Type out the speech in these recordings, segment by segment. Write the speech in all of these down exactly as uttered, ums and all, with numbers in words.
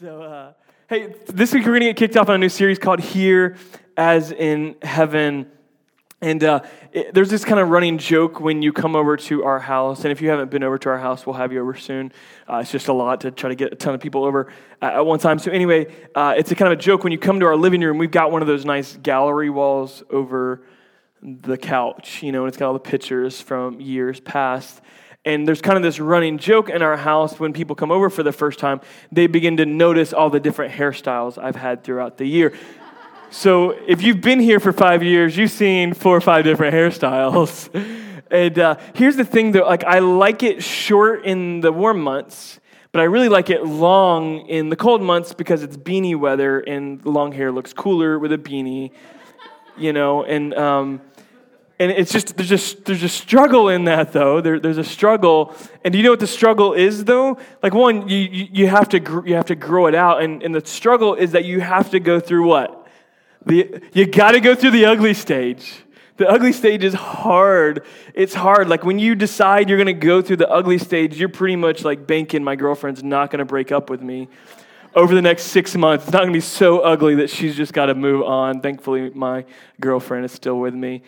So, uh, hey, this week we're going to get kicked off on a new series called Here as in Heaven. And uh, it, there's this kind of running joke when you come over to our house. And if you haven't been over to our house, we'll have you over soon. Uh, it's just a lot to try to get a ton of people over uh, at one time. So anyway, uh, it's a kind of a joke when you come to our living room. We've got one of those nice gallery walls over the couch, you know, and it's got all the pictures from years past. And there's kind of this running joke in our house when people come over for the first time, they begin to notice all the different hairstyles I've had throughout the year. So if you've been here for five years, you've seen four or five different hairstyles. And uh, here's the thing, though. Like, I like it short in the warm months, but I really like it long in the cold months because it's beanie weather and long hair looks cooler with a beanie, you know, and um, And it's just, there's just, there's a struggle in that, though. There, there's a struggle. And do you know what the struggle is, though? Like, one, you, you, you have to gr- you have to grow it out. And, and the struggle is that you have to go through what? The You got to go through the ugly stage. The ugly stage is hard. It's hard. Like, when you decide you're going to go through the ugly stage, you're pretty much, like, banking my girlfriend's not going to break up with me over the next six months. It's not going to be so ugly that she's just got to move on. Thankfully, my girlfriend is still with me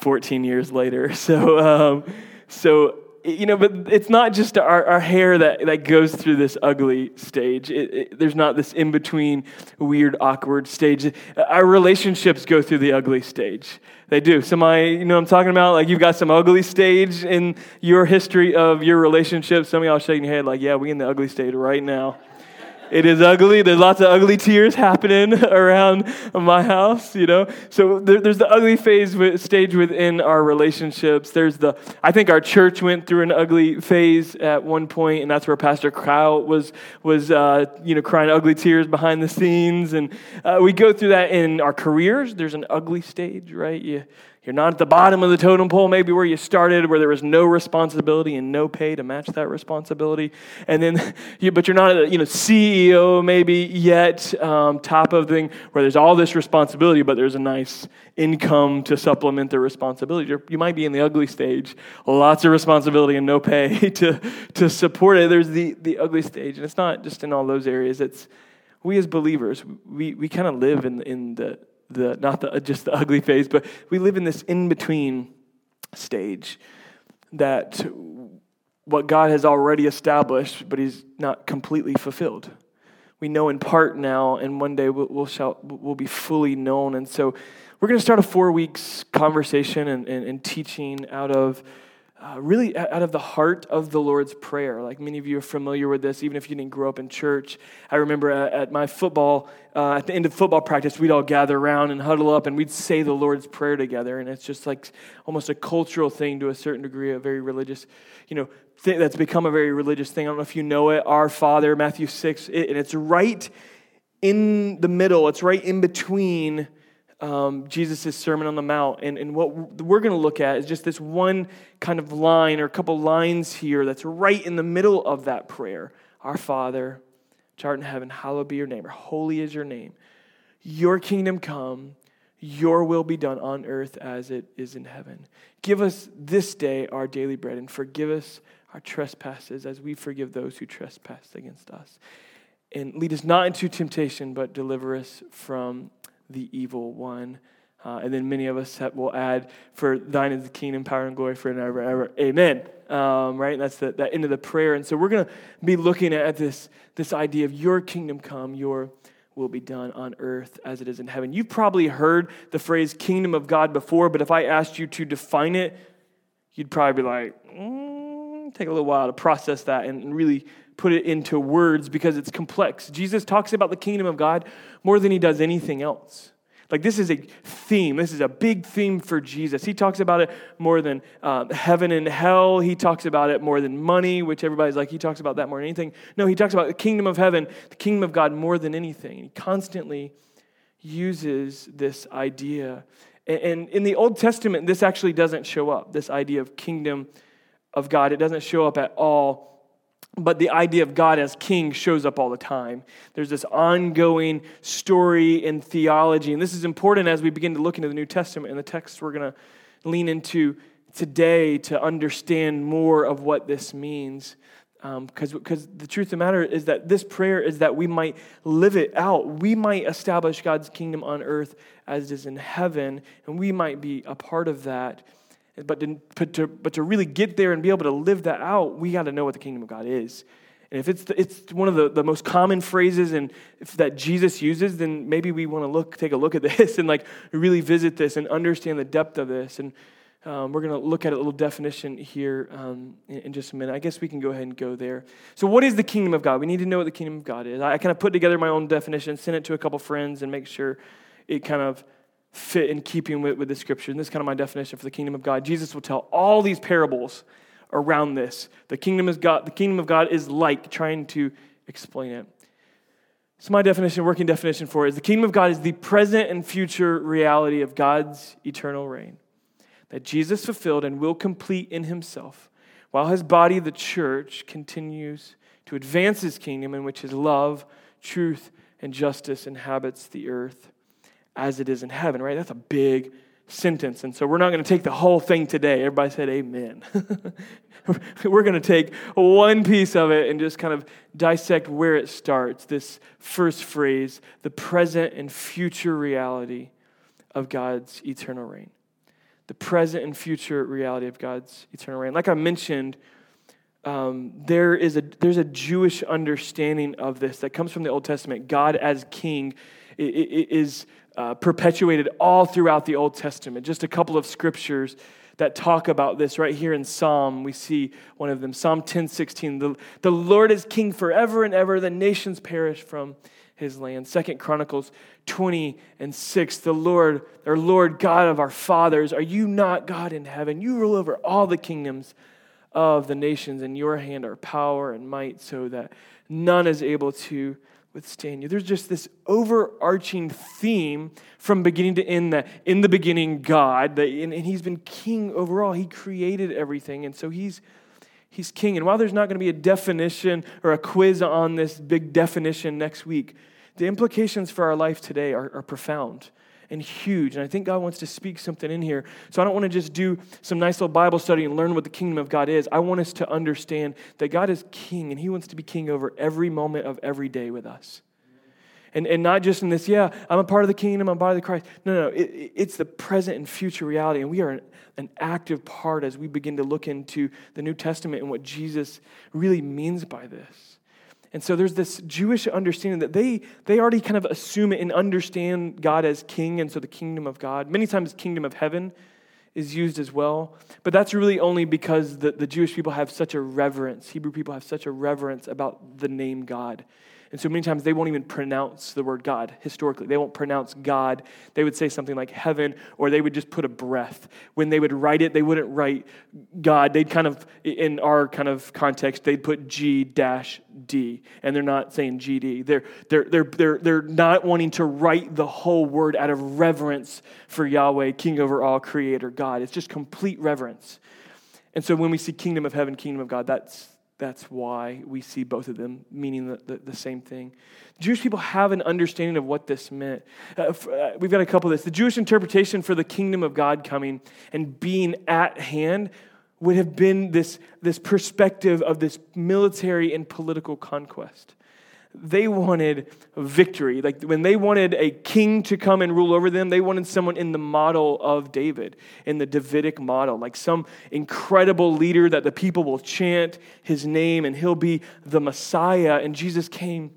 fourteen years later. So, um, so you know, but it's not just our, our hair that, that goes through this ugly stage. It, it, there's not this in-between weird, awkward stage. Our relationships go through the ugly stage. They do. Somebody, you know what I'm talking about? Like, you've got some ugly stage in your history of your relationship. Some of y'all shaking your head like, yeah, we in the ugly stage right now. It is ugly. There's lots of ugly tears happening around my house, you know. So there, there's the ugly phase with, stage within our relationships. There's the, I think our church went through an ugly phase at one point, and that's where Pastor Kyle was, was uh, you know, crying ugly tears behind the scenes. And uh, we go through that in our careers. There's an ugly stage, right? You, you're not at the bottom of the totem pole, maybe where you started, where there was no responsibility and no pay to match that responsibility. And then, you, but you're not, a, you know, C E O maybe yet, um, top of the thing, where there's all this responsibility, but there's a nice income to supplement the responsibility. You're, you might be in the ugly stage, lots of responsibility and no pay to to support it. There's the, the ugly stage, and it's not just in all those areas. It's we as believers, we we kind of live in in the The, not the, just the ugly phase, but we live in this in-between stage that what God has already established, but he's not completely fulfilled. We know in part now, and one day we'll, we'll, shall, we'll be fully known. And so we're going to start a four-week conversation and, and, and teaching out of Uh, really out of the heart of the Lord's Prayer. Like, many of you are familiar with this, even if you didn't grow up in church. I remember at, at my football, uh, at the end of football practice, we'd all gather around and huddle up, and we'd say the Lord's Prayer together, and it's just like almost a cultural thing to a certain degree, a very religious, you know, thing that's become a very religious thing. I don't know if you know it, Our Father, Matthew six, it, and it's right in the middle, it's right in between Um, Jesus' Sermon on the Mount, and, and what we're going to look at is just this one kind of line or a couple lines here that's right in the middle of that prayer. Our Father, which art in heaven, hallowed be your name, or holy is your name. Your kingdom come, your will be done on earth as it is in heaven. Give us this day our daily bread, and forgive us our trespasses as we forgive those who trespass against us. And lead us not into temptation, but deliver us from the evil one. Uh, and then many of us have, will add, for thine is the kingdom, power, and glory forever and ever. Amen. Um, right? And that's the that end of the prayer. And so we're going to be looking at this, this idea of your kingdom come, your will be done on earth as it is in heaven. You've probably heard the phrase kingdom of God before, but if I asked you to define it, you'd probably be like, mm, take a little while to process that and really put it into words because it's complex. Jesus talks about the kingdom of God more than he does anything else. Like, this is a theme. This is a big theme for Jesus. He talks about it more than uh, heaven and hell. He talks about it more than money, which everybody's like, he talks about that more than anything. No, he talks about the kingdom of heaven, the kingdom of God more than anything. He constantly uses this idea. And, and in the Old Testament, this actually doesn't show up, this idea of kingdom of God. It doesn't show up at all. But the idea of God as king shows up all the time. There's this ongoing story and theology. And this is important as we begin to look into the New Testament and the text we're going to lean into today to understand more of what this means. Because um, because the truth of the matter is that this prayer is that we might live it out. We might establish God's kingdom on earth as it is in heaven, and we might be a part of that. But to, but to, but to really get there and be able to live that out, we got to know what the kingdom of God is. And if it's the, it's one of the, the most common phrases and if that Jesus uses, then maybe we want to look take a look at this and like really visit this and understand the depth of this. And Um, we're going to look at a little definition here um, in, in just a minute. I guess we can go ahead and go there. So what is the kingdom of God? We need to know what the kingdom of God is. I, I kind of put together my own definition, sent it to a couple friends, and make sure it kind of fit in keeping with, with the scripture. And this is kind of my definition for the kingdom of God. Jesus will tell all these parables around this. The kingdom is God. The kingdom of God is like trying to explain it. So my definition, working definition for it is the kingdom of God is the present and future reality of God's eternal reign that Jesus fulfilled and will complete in himself, while his body, the church, continues to advance his kingdom in which his love, truth, and justice inhabits the earth as it is in heaven, right? That's a big sentence. And so we're not going to take the whole thing today. Everybody said amen. We're going to take one piece of it and just kind of dissect where it starts, this first phrase, the present and future reality of God's eternal reign. The present and future reality of God's eternal reign. Like I mentioned, um, there is a there's a Jewish understanding of this that comes from the Old Testament. God as king it, it is uh, perpetuated all throughout the Old Testament. Just a couple of scriptures that talk about this right here in Psalm. We see one of them, Psalm ten sixteen. The, the Lord is king forever and ever. The nations perish from his land. Second Chronicles twenty and six, the Lord, our Lord God of our fathers, are you not God in heaven? You rule over all the kingdoms of the nations. In your hand are power and might so that none is able to withstand you. There's just this overarching theme from beginning to end that in the beginning God, that, and, and he's been king overall. He created everything, and so he's He's king. And while there's not going to be a definition or a quiz on this big definition next week, the implications for our life today are, are profound and huge. And I think God wants to speak something in here. So I don't want to just do some nice little Bible study and learn what the kingdom of God is. I want us to understand that God is king and he wants to be king over every moment of every day with us. And and not just in this, yeah, I'm a part of the kingdom, I'm a part of the Christ. No, no, no. It, it's the present and future reality. And we are an, an active part as we begin to look into the New Testament and what Jesus really means by this. And so there's this Jewish understanding that they they already kind of assume it and understand God as king, and so the kingdom of God. Many times kingdom of heaven is used as well. But that's really only because the, the Jewish people have such a reverence. Hebrew people have such a reverence about the name God. And so many times they won't even pronounce the word God historically. They won't pronounce God. They would say something like heaven, or they would just put a breath. When they would write it, they wouldn't write God. They'd kind of, in our kind of context, they'd put G D. And they're not saying G D. They're, they're, they're, they're, they're not wanting to write the whole word out of reverence for Yahweh, king over all, creator, God. It's just complete reverence. And so when we see kingdom of heaven, kingdom of God, that's That's why we see both of them meaning the, the, the same thing. Jewish people have an understanding of what this meant. Uh, we've got a couple of this. The Jewish interpretation for the kingdom of God coming and being at hand would have been this, this perspective of this military and political conquest. They wanted victory. Like when they wanted a king to come and rule over them, they wanted someone in the model of David, in the Davidic model, like some incredible leader that the people will chant his name and he'll be the Messiah. And Jesus came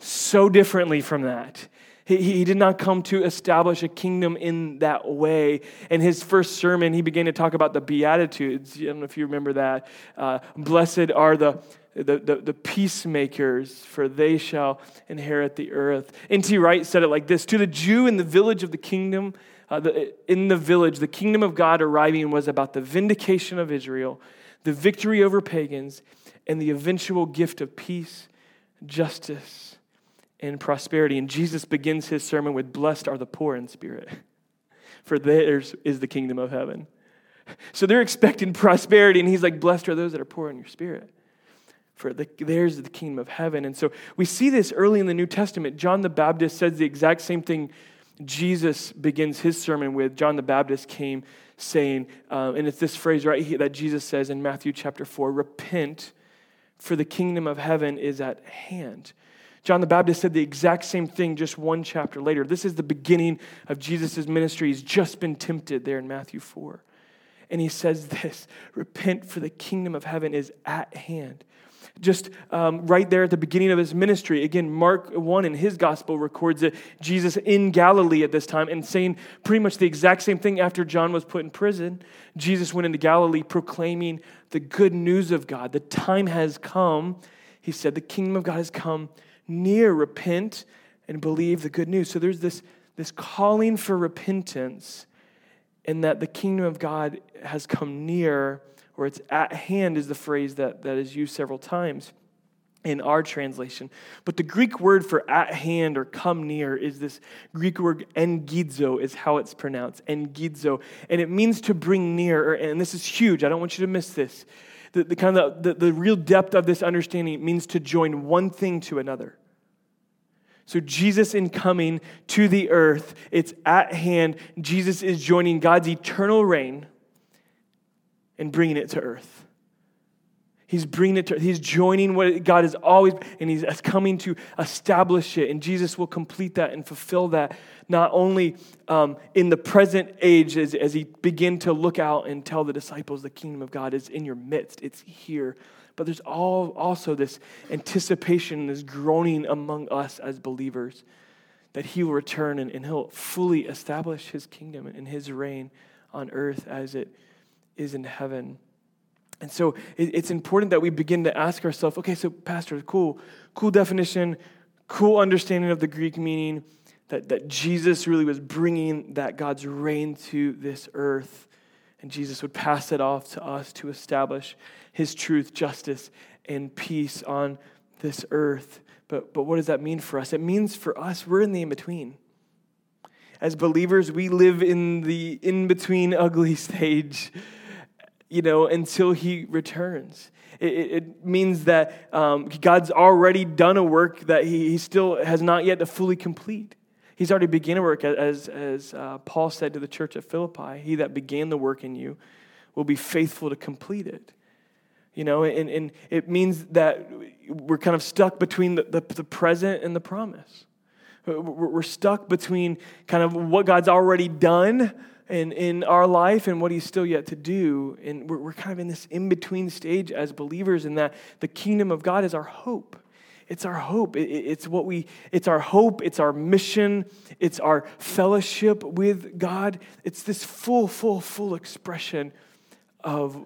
so differently from that. He, he did not come to establish a kingdom in that way. In his first sermon, he began to talk about the Beatitudes. I don't know if you remember that. Uh, Blessed are the The, the, the peacemakers, for they shall inherit the earth. N T Wright said it like this, to the Jew in the village of the kingdom, uh, the, in the village, the kingdom of God arriving was about the vindication of Israel, the victory over pagans, and the eventual gift of peace, justice, and prosperity. And Jesus begins his sermon with, blessed are the poor in spirit, for theirs is the kingdom of heaven. So they're expecting prosperity, and he's like, blessed are those that are poor in your spirit. For the, there's the kingdom of heaven. And so we see this early in the New Testament. John the Baptist says the exact same thing Jesus begins his sermon with. John the Baptist came saying, um, and it's this phrase right here that Jesus says in Matthew chapter four, repent, for the kingdom of heaven is at hand. John the Baptist said the exact same thing just one chapter later. This is the beginning of Jesus' ministry. He's just been tempted there in Matthew four. And he says this, repent for the kingdom of heaven is at hand. Just um, right there at the beginning of his ministry. Again, Mark one in his gospel records that Jesus in Galilee at this time and saying pretty much the exact same thing after John was put in prison. Jesus went into Galilee proclaiming the good news of God. The time has come. He said the kingdom of God has come near. Repent and believe the good news. So there's this, this calling for repentance and that the kingdom of God has come near, or it's at hand is the phrase that, that is used several times in our translation. But the Greek word for at hand or come near is this Greek word engizo is how it's pronounced, engizo. And it means to bring near, and this is huge. I don't want you to miss this. The, the, kind of the, the real depth of this understanding means to join one thing to another. So Jesus in coming to the earth, it's at hand. Jesus is joining God's eternal reign and bringing it to earth. He's bringing it to, he's joining what God has always, and he's coming to establish it. And Jesus will complete that and fulfill that, not only um, in the present age as, as he begin to look out and tell the disciples the kingdom of God is in your midst, it's here. But there's all also this anticipation, this groaning among us as believers that he will return and, and he'll fully establish his kingdom and his reign on earth as it is in heaven. And so it, it's important that we begin to ask ourselves, okay, so pastor, cool, cool definition, cool understanding of the Greek meaning that, that Jesus really was bringing that God's reign to this earth, and Jesus would pass it off to us to establish his truth, justice, and peace on this earth. But, but what does that mean for us? It means for us, we're in the in-between. As believers, we live in the in-between ugly stage, you know, until he returns. It, it, it means that um, God's already done a work that he, he still has not yet to fully complete. He's already begun a work, as, as uh, Paul said to the church at Philippi, he that began the work in you will be faithful to complete it. You know, and, and it means that we're kind of stuck between the, the, the present and the promise. We're stuck between kind of what God's already done in, in our life and what he's still yet to do. And we're, we're kind of in this in-between stage as believers in that the kingdom of God is our hope. It's our hope. It, it's what we, it's our hope. It's our mission. It's our fellowship with God. It's this full, full, full expression of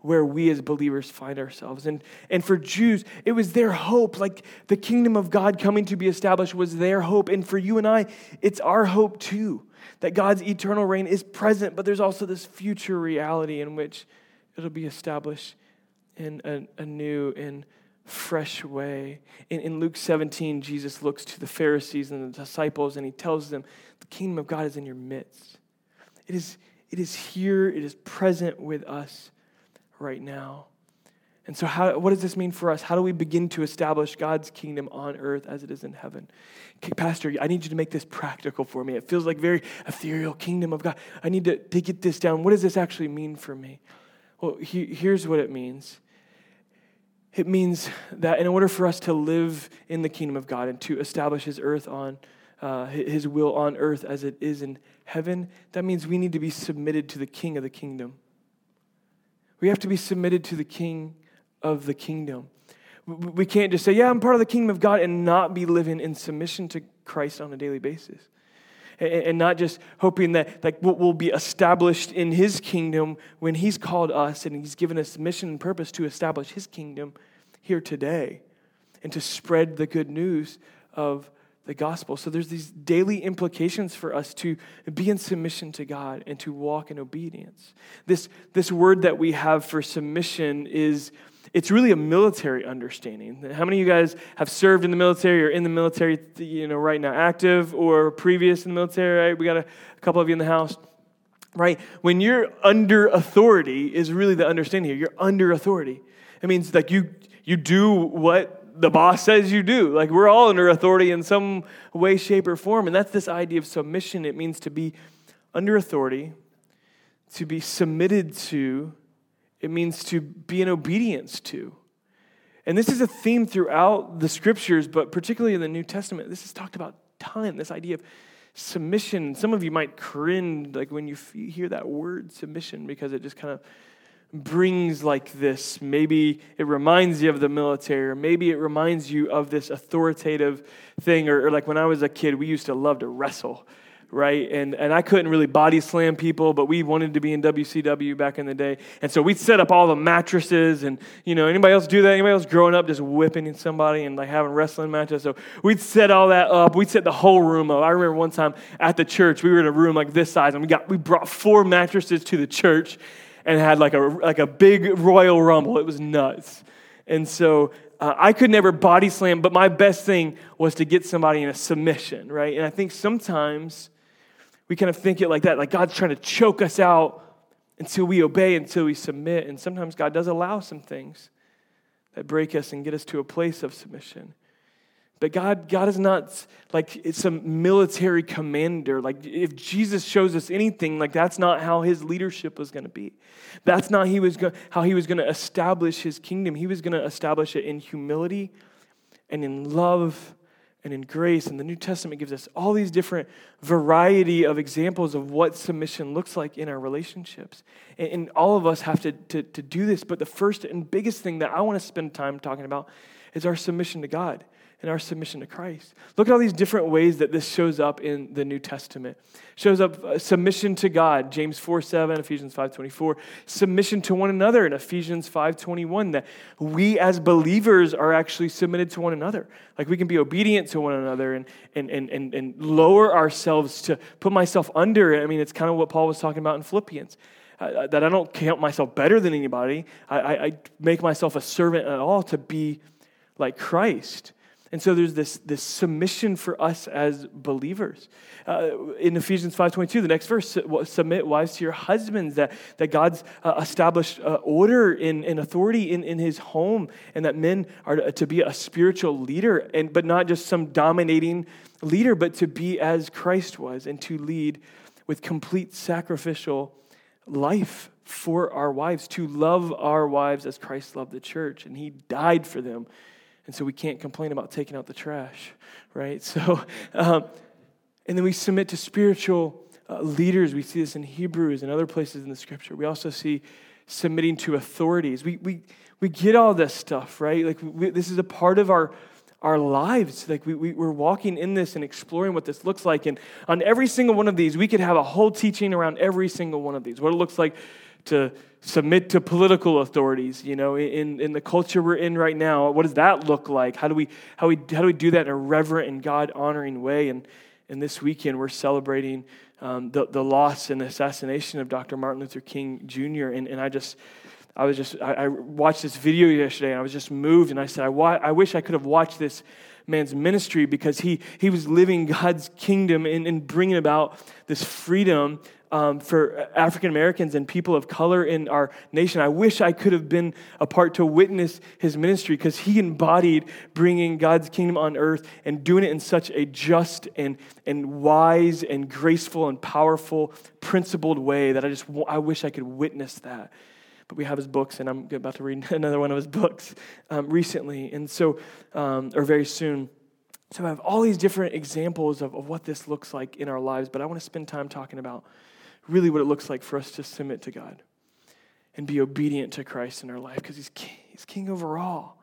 where we as believers find ourselves. And and for Jews, it was their hope. Like the kingdom of God coming to be established was their hope. And for you and I, it's our hope too, that God's eternal reign is present, but there's also this future reality in which it'll be established in a, a new and fresh way. In, in Luke seventeen, Jesus looks to the Pharisees and the disciples and he tells them, the kingdom of God is in your midst. It is, it is here, it is present with us right now. And so how, what does this mean for us? How do we begin to establish God's kingdom on earth as it is in heaven? Okay, Pastor, I need you to make this practical for me. It feels like very ethereal kingdom of God. I need to, to get this down. What does this actually mean for me? Well, he, here's what it means. It means that in order for us to live in the kingdom of God and to establish his earth on uh, his will on earth as it is in heaven, that means we need to be submitted to the King of the kingdom. We have to be submitted to the King of the kingdom. We can't just say, yeah, I'm part of the kingdom of God and not be living in submission to Christ on a daily basis. And not just hoping that like we'll be established in his kingdom when he's called us and he's given us mission and purpose to establish his kingdom here today and to spread the good news of the gospel. So there's these daily implications for us to be in submission to God and to walk in obedience. This, this word that we have for submission is, it's really a military understanding. How many of you guys have served in the military or in the military, you know, right now, active or previous in the military, right? We got a, a couple of you in the house, right? When you're under authority is really the understanding here. You're under authority. It means like you, you do what the boss says you do. Like we're all under authority in some way, shape, or form. And that's this idea of submission. It means to be under authority, to be submitted to. It means to be in obedience to. And this is a theme throughout the scriptures, but particularly in the New Testament. This is talked about time, this idea of submission. Some of you might cringe like when you f- hear that word submission, because it just kind of brings like this. Maybe it reminds you of the military, or maybe it reminds you of this authoritative thing. Or, or like when I was a kid, we used to love to wrestle, right? And and I couldn't really body slam people, but we wanted to be in W C W back in the day. And so we'd set up all the mattresses and, you know, anybody else do that? Anybody else growing up just whipping somebody and like having wrestling matches? So we'd set all that up. We'd set the whole room up. I remember one time at the church, we were in a room like this size, and we got we brought four mattresses to the church and had like a like a big Royal Rumble. It was nuts. And so uh, I could never body slam, but my best thing was to get somebody in a submission, right? And I think sometimes we kind of think it like that, like God's trying to choke us out until we obey, until we submit. And sometimes God does allow some things that break us and get us to a place of submission. But God, God is not like some military commander. Like if Jesus shows us anything, like that's not how his leadership was going to be. That's not he was go- how he was going to establish his kingdom. He was going to establish it in humility and in love and in grace. And the New Testament gives us all these different variety of examples of what submission looks like in our relationships. And, and all of us have to, to, to do this. But the first and biggest thing that I want to spend time talking about is our submission to God and our submission to Christ. Look at all these different ways that this shows up in the New Testament. It shows up uh, submission to God, James four seven, Ephesians five twenty-four. Submission to one another in Ephesians five twenty-one, that we as believers are actually submitted to one another. Like we can be obedient to one another and and and and, and lower ourselves to put myself under it. I mean, it's kind of what Paul was talking about in Philippians. Uh, that I don't count myself better than anybody. I, I, I make myself a servant at all to be like Christ. And so there's this, this submission for us as believers. Uh, in Ephesians five twenty-two, the next verse, submit wives to your husbands, that, that God's uh, established uh, order and, and authority in, in his home, and that men are to, to be a spiritual leader, and but not just some dominating leader, but to be as Christ was and to lead with complete sacrificial life for our wives, to love our wives as Christ loved the church, and he died for them. And so we can't complain about taking out the trash, right? So, um, and then we submit to spiritual uh, leaders. We see this in Hebrews and other places in the scripture. We also see submitting to authorities. We we we get all this stuff, right? Like we, this is a part of our our lives. Like we, we we're walking in this and exploring what this looks like. And on every single one of these, we could have a whole teaching around every single one of these. What it looks like to submit to political authorities, you know, in, in the culture we're in right now. What does that look like? How do we how we how do we do that in a reverent and God honoring way? And and this weekend we're celebrating um, the the loss and assassination of Doctor Martin Luther King Junior And and I just I was just I, I watched this video yesterday, and I was just moved, and I said I wa- I wish I could have watched this man's ministry, because he he was living God's kingdom and, and bringing about this freedom Um, for African-Americans and people of color in our nation. I wish I could have been a part to witness his ministry, because he embodied bringing God's kingdom on earth and doing it in such a just and and wise and graceful and powerful, principled way that I just I wish I could witness that. But we have his books, and I'm about to read another one of his books um, recently, and so um, or very soon. So I have all these different examples of, of what this looks like in our lives, but I want to spend time talking about really what it looks like for us to submit to God and be obedient to Christ in our life, because he's king, he's king over all.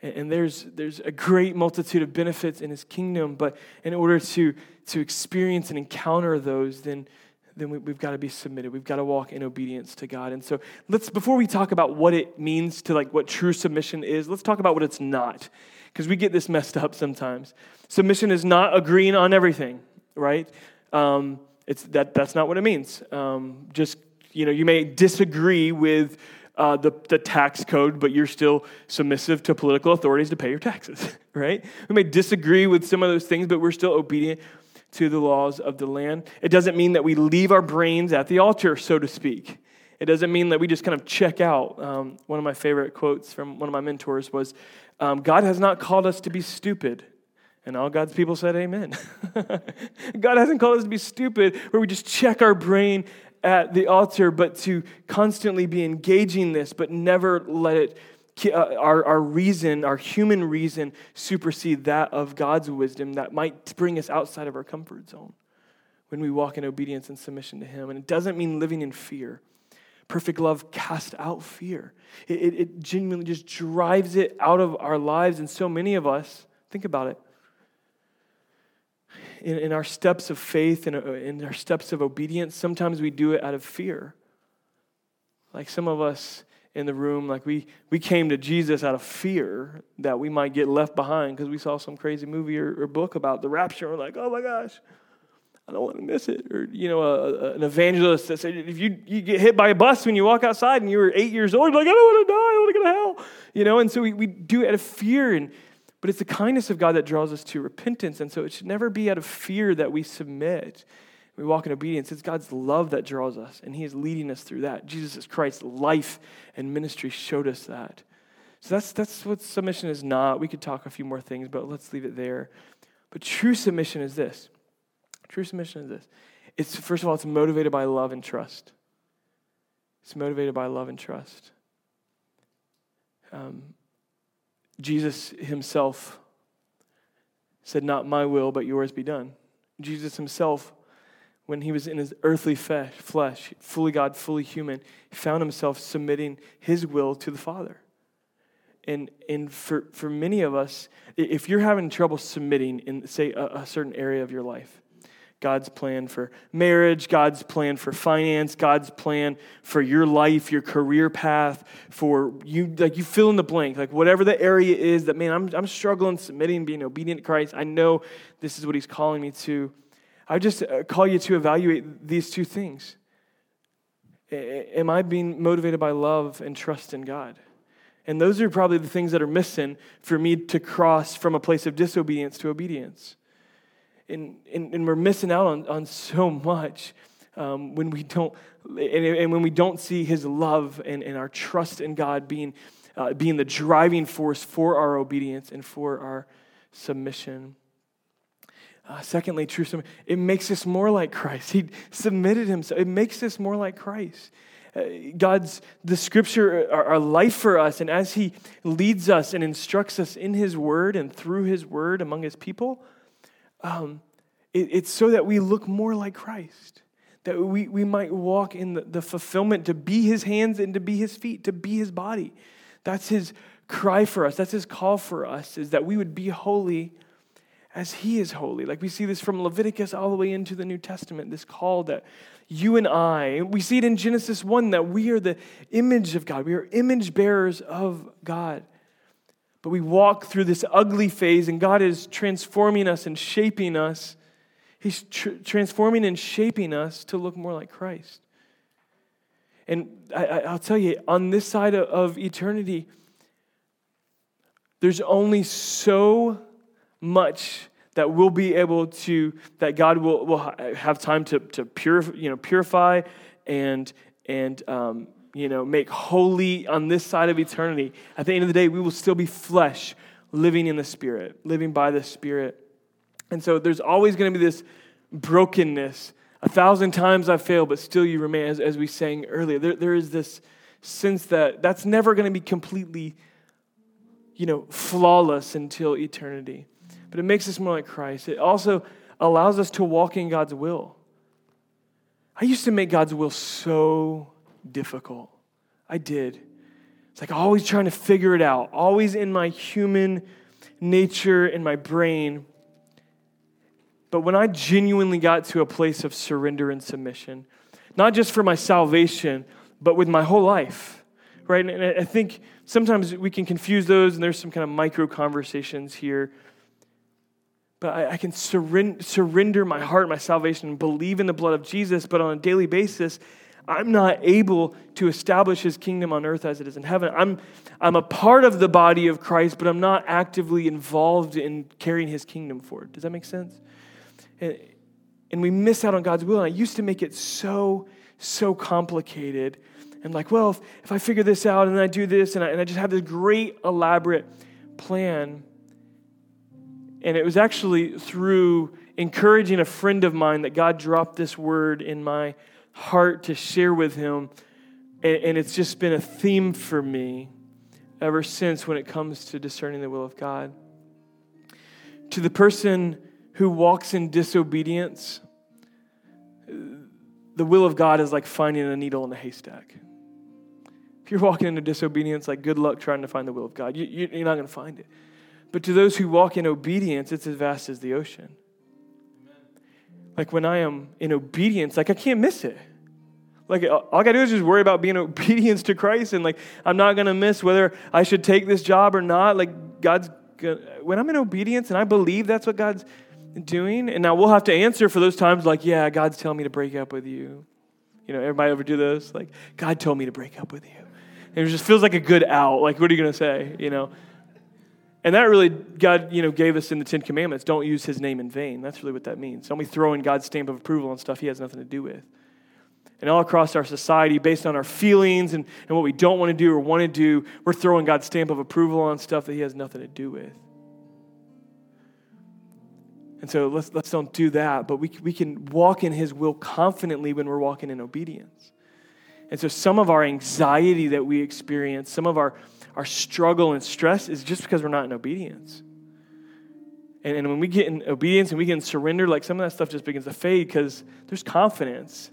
And, and there's there's a great multitude of benefits in his kingdom, but in order to to experience and encounter those, then then we, we've got to be submitted. We've got to walk in obedience to God. And so let's, before we talk about what it means to like what true submission is, let's talk about what it's not, because we get this messed up sometimes. Submission is not agreeing on everything, right? Um, It's that that's not what it means. Um, just, you know, you may disagree with uh, the, the tax code, but you're still submissive to political authorities to pay your taxes, right? We may disagree with some of those things, but we're still obedient to the laws of the land. It doesn't mean that we leave our brains at the altar, so to speak. It doesn't mean that we just kind of check out. Um, one of my favorite quotes from one of my mentors was, um, God has not called us to be stupid. And all God's people said amen. God hasn't called us to be stupid, where we just check our brain at the altar, but to constantly be engaging this, but never let it our, our reason, our human reason, supersede that of God's wisdom that might bring us outside of our comfort zone when we walk in obedience and submission to him. And it doesn't mean living in fear. Perfect love casts out fear. It, it, it genuinely just drives it out of our lives. And so many of us, think about it, in, in our steps of faith and in, in our steps of obedience, sometimes we do it out of fear. Like some of us in the room, like we, we came to Jesus out of fear that we might get left behind because we saw some crazy movie or, or book about the rapture. We're like, oh my gosh, I don't want to miss it. Or, you know, a, a, an evangelist that said, if you, you get hit by a bus when you walk outside and you were eight years old, you're like, I don't want to die, I want to go to hell. You know, and so we, we do it out of fear. And but it's the kindness of God that draws us to repentance. And so it should never be out of fear that we submit. We walk in obedience. It's God's love that draws us, and he is leading us through that. Jesus Christ's life and ministry showed us that. So that's, that's what submission is not. We could talk a few more things, but let's leave it there. But true submission is this. True submission is this. It's, first of all, it's motivated by love and trust. It's motivated by love and trust. Um, Jesus himself said, not my will, but yours be done. Jesus himself, when he was in his earthly flesh, fully God, fully human, he found himself submitting his will to the Father. And and for, for many of us, if you're having trouble submitting in, say, a, a certain area of your life, God's plan for marriage, God's plan for finance, God's plan for your life, your career path, for you, like you fill in the blank, like whatever the area is that, man, I'm I'm struggling submitting, being obedient to Christ. I know this is what he's calling me to. I just call you to evaluate these two things. Am I being motivated by love and trust in God? And those are probably the things that are missing for me to cross from a place of disobedience to obedience. And, and, and we're missing out on, on so much um, when we don't, and, and when we don't see his love and, and our trust in God being uh, being the driving force for our obedience and for our submission. Uh, secondly, true submission, it makes us more like Christ. He submitted himself. It makes us more like Christ. Uh, God's, the scripture, our, our life for us, and as he leads us and instructs us in his word and through his word among his people, Um, it, it's so that we look more like Christ, that we, we might walk in the, the fulfillment to be his hands and to be his feet, to be his body. That's his cry for us. That's his call for us, is that we would be holy as he is holy. Like we see this from Leviticus all the way into the New Testament, this call that you and I, we see it in Genesis one, that we are the image of God. We are image bearers of God. But we walk through this ugly phase, and God is transforming us and shaping us. He's tr- transforming and shaping us to look more like Christ. And I, I, I'll tell you, on this side of, of eternity, there's only so much that we'll be able to, that God will, will have time to, to purify, you know, purify and and um, you know, make holy on this side of eternity. At the end of the day, we will still be flesh, living in the Spirit, living by the Spirit. And so there's always going to be this brokenness. A thousand times I fail, but still you remain, as, as we sang earlier. There, there is this sense that that's never going to be completely, you know, flawless until eternity. But it makes us more like Christ. It also allows us to walk in God's will. I used to make God's will so difficult. I did. It's like always trying to figure it out, always in my human nature, in my brain. But when I genuinely got to a place of surrender and submission, not just for my salvation, but with my whole life, right? And I think sometimes we can confuse those, and there's some kind of micro conversations here. But I, I can surrender, surrender my heart, my salvation, and believe in the blood of Jesus, but on a daily basis, I'm not able to establish his kingdom on earth as it is in heaven. I'm I'm a part of the body of Christ, but I'm not actively involved in carrying his kingdom forward. Does that make sense? And, and we miss out on God's will. And I used to make it so, so complicated. And like, well, if, if I figure this out and I do this and I, and I just have this great elaborate plan. And it was actually through encouraging a friend of mine that God dropped this word in my heart to share with him, and, and it's just been a theme for me ever since when it comes to discerning the will of God. To the person who walks in disobedience, the will of God is like finding a needle in a haystack. If you're walking into disobedience, like, good luck trying to find the will of God. You, you, you're not going to find it. But to those who walk in obedience, it's as vast as the ocean. Amen. Like, when I am in obedience, like, I can't miss it. Like, all I got to do is just worry about being obedience to Christ, and, like, I'm not going to miss whether I should take this job or not. Like, God's gonna, when I'm in obedience and I believe that's what God's doing, and now we'll have to answer for those times, like, yeah, God's telling me to break up with you. You know, everybody ever do those? Like, God told me to break up with you. It just feels like a good out. Like, what are you going to say, you know? And that really, God, you know, gave us in the Ten Commandments, don't use his name in vain. That's really what that means. Don't be throwing God's stamp of approval on stuff he has nothing to do with. And all across our society, based on our feelings and, and what we don't want to do or want to do, we're throwing God's stamp of approval on stuff that he has nothing to do with. And so let's let's don't do that, but we we can walk in his will confidently when we're walking in obedience. And so some of our anxiety that we experience, some of our, our struggle and stress is just because we're not in obedience. And, and when we get in obedience and we get in surrender, like, some of that stuff just begins to fade because there's confidence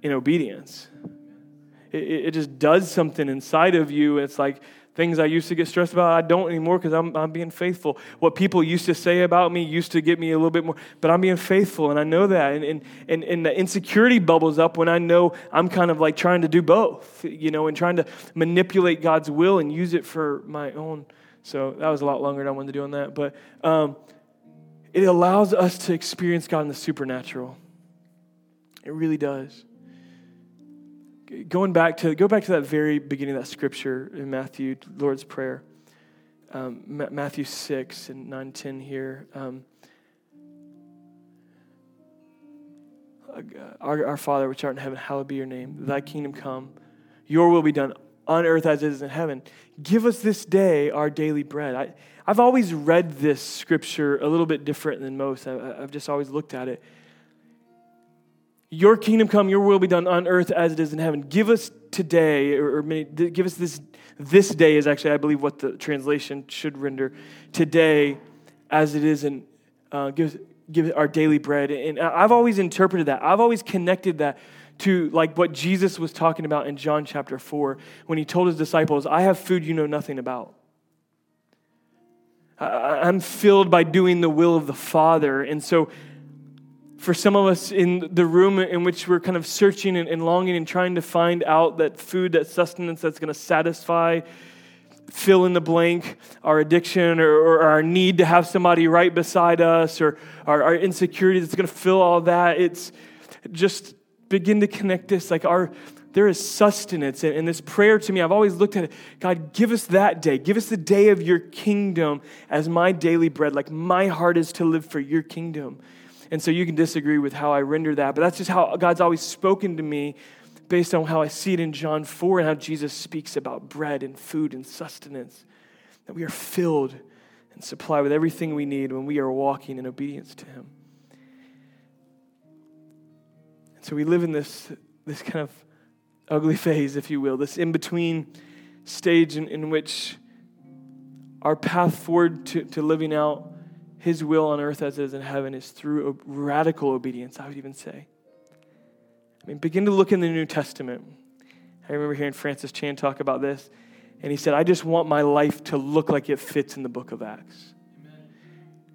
in obedience. It, it just does something inside of you. It's like, things I used to get stressed about, I don't anymore because I'm, I'm being faithful. What people used to say about me used to get me a little bit more, but I'm being faithful, and I know that. And, and, and, and the insecurity bubbles up when I know I'm kind of like trying to do both, you know, and trying to manipulate God's will and use it for my own. So that was a lot longer than I wanted to do on that. But um, it allows us to experience God in the supernatural. It really does. Going back to go back to that very beginning of that scripture in Matthew, Lord's Prayer, um, Matthew six and nine, ten here. Um, our, our Father which art in heaven, hallowed be your name. Thy kingdom come, your will be done on earth as it is in heaven. Give us this day our daily bread. I, I've always read this scripture a little bit different than most. I, I've just always looked at it. Your kingdom come, your will be done on earth as it is in heaven. Give us today, or, or many, give us this, this day is actually, I believe, what the translation should render. Today, as it is in, uh, give us give our daily bread. And I've always interpreted that. I've always connected that to, like, what Jesus was talking about in John chapter four when he told his disciples, I have food you know nothing about. I, I'm filled by doing the will of the Father. And so, for some of us in the room in which we're kind of searching and, and longing and trying to find out that food, that sustenance that's going to satisfy, fill in the blank, our addiction or, or our need to have somebody right beside us or our, our insecurity that's going to fill all that, it's just begin to connect this. Like our, there is sustenance in, in this prayer to me. I've always looked at it. God, give us that day. Give us the day of your kingdom as my daily bread. Like my heart is to live for your kingdom. And so you can disagree with how I render that, but that's just how God's always spoken to me based on how I see it in John four and how Jesus speaks about bread and food and sustenance, that we are filled and supplied with everything we need when we are walking in obedience to him. And so we live in this, this kind of ugly phase, if you will, this in-between stage in, in which our path forward to, to living out his will on earth as it is in heaven is through radical obedience, I would even say. I mean, begin to look in the New Testament. I remember hearing Francis Chan talk about this, and he said, I just want my life to look like it fits in the Book of Acts.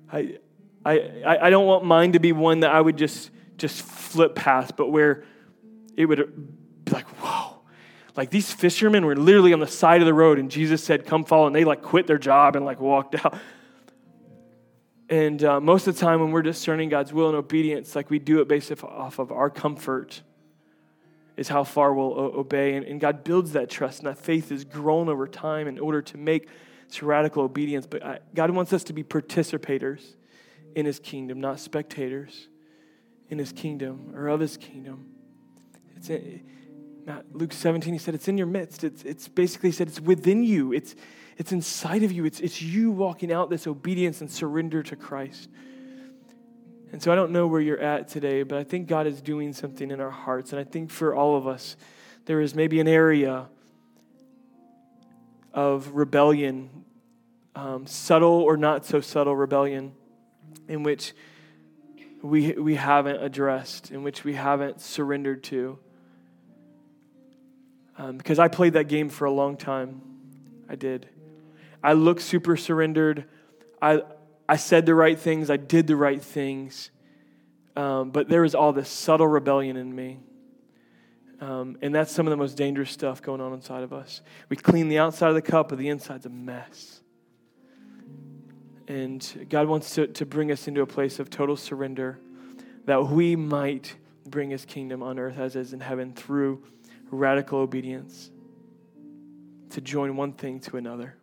Amen. I, I, I don't want mine to be one that I would just, just flip past, but where it would be like, whoa. Like, these fishermen were literally on the side of the road, and Jesus said, come follow, and they, like, quit their job and, like, walked out. And uh, most of the time when we're discerning God's will and obedience, like we do it based off of our comfort is how far we'll o- obey. And, and God builds that trust, and that faith is grown over time in order to make this radical obedience. But I, God wants us to be participators in his kingdom, not spectators in his kingdom or of his kingdom. It's in, Luke seventeen, he said, it's in your midst. It's, it's basically, he said, it's within you. It's It's inside of you. It's it's you walking out this obedience and surrender to Christ. And so I don't know where you're at today, but I think God is doing something in our hearts. And I think for all of us, there is maybe an area of rebellion, um, subtle or not so subtle rebellion, in which we we haven't addressed, in which we haven't surrendered to. Um, because I played that game for a long time. I did. I looked super surrendered. I I said the right things. I did the right things. Um, but there was all this subtle rebellion in me. Um, and that's some of the most dangerous stuff going on inside of us. We clean the outside of the cup, but the inside's a mess. And God wants to, to bring us into a place of total surrender that we might bring his kingdom on earth as is in heaven through radical obedience to join one thing to another.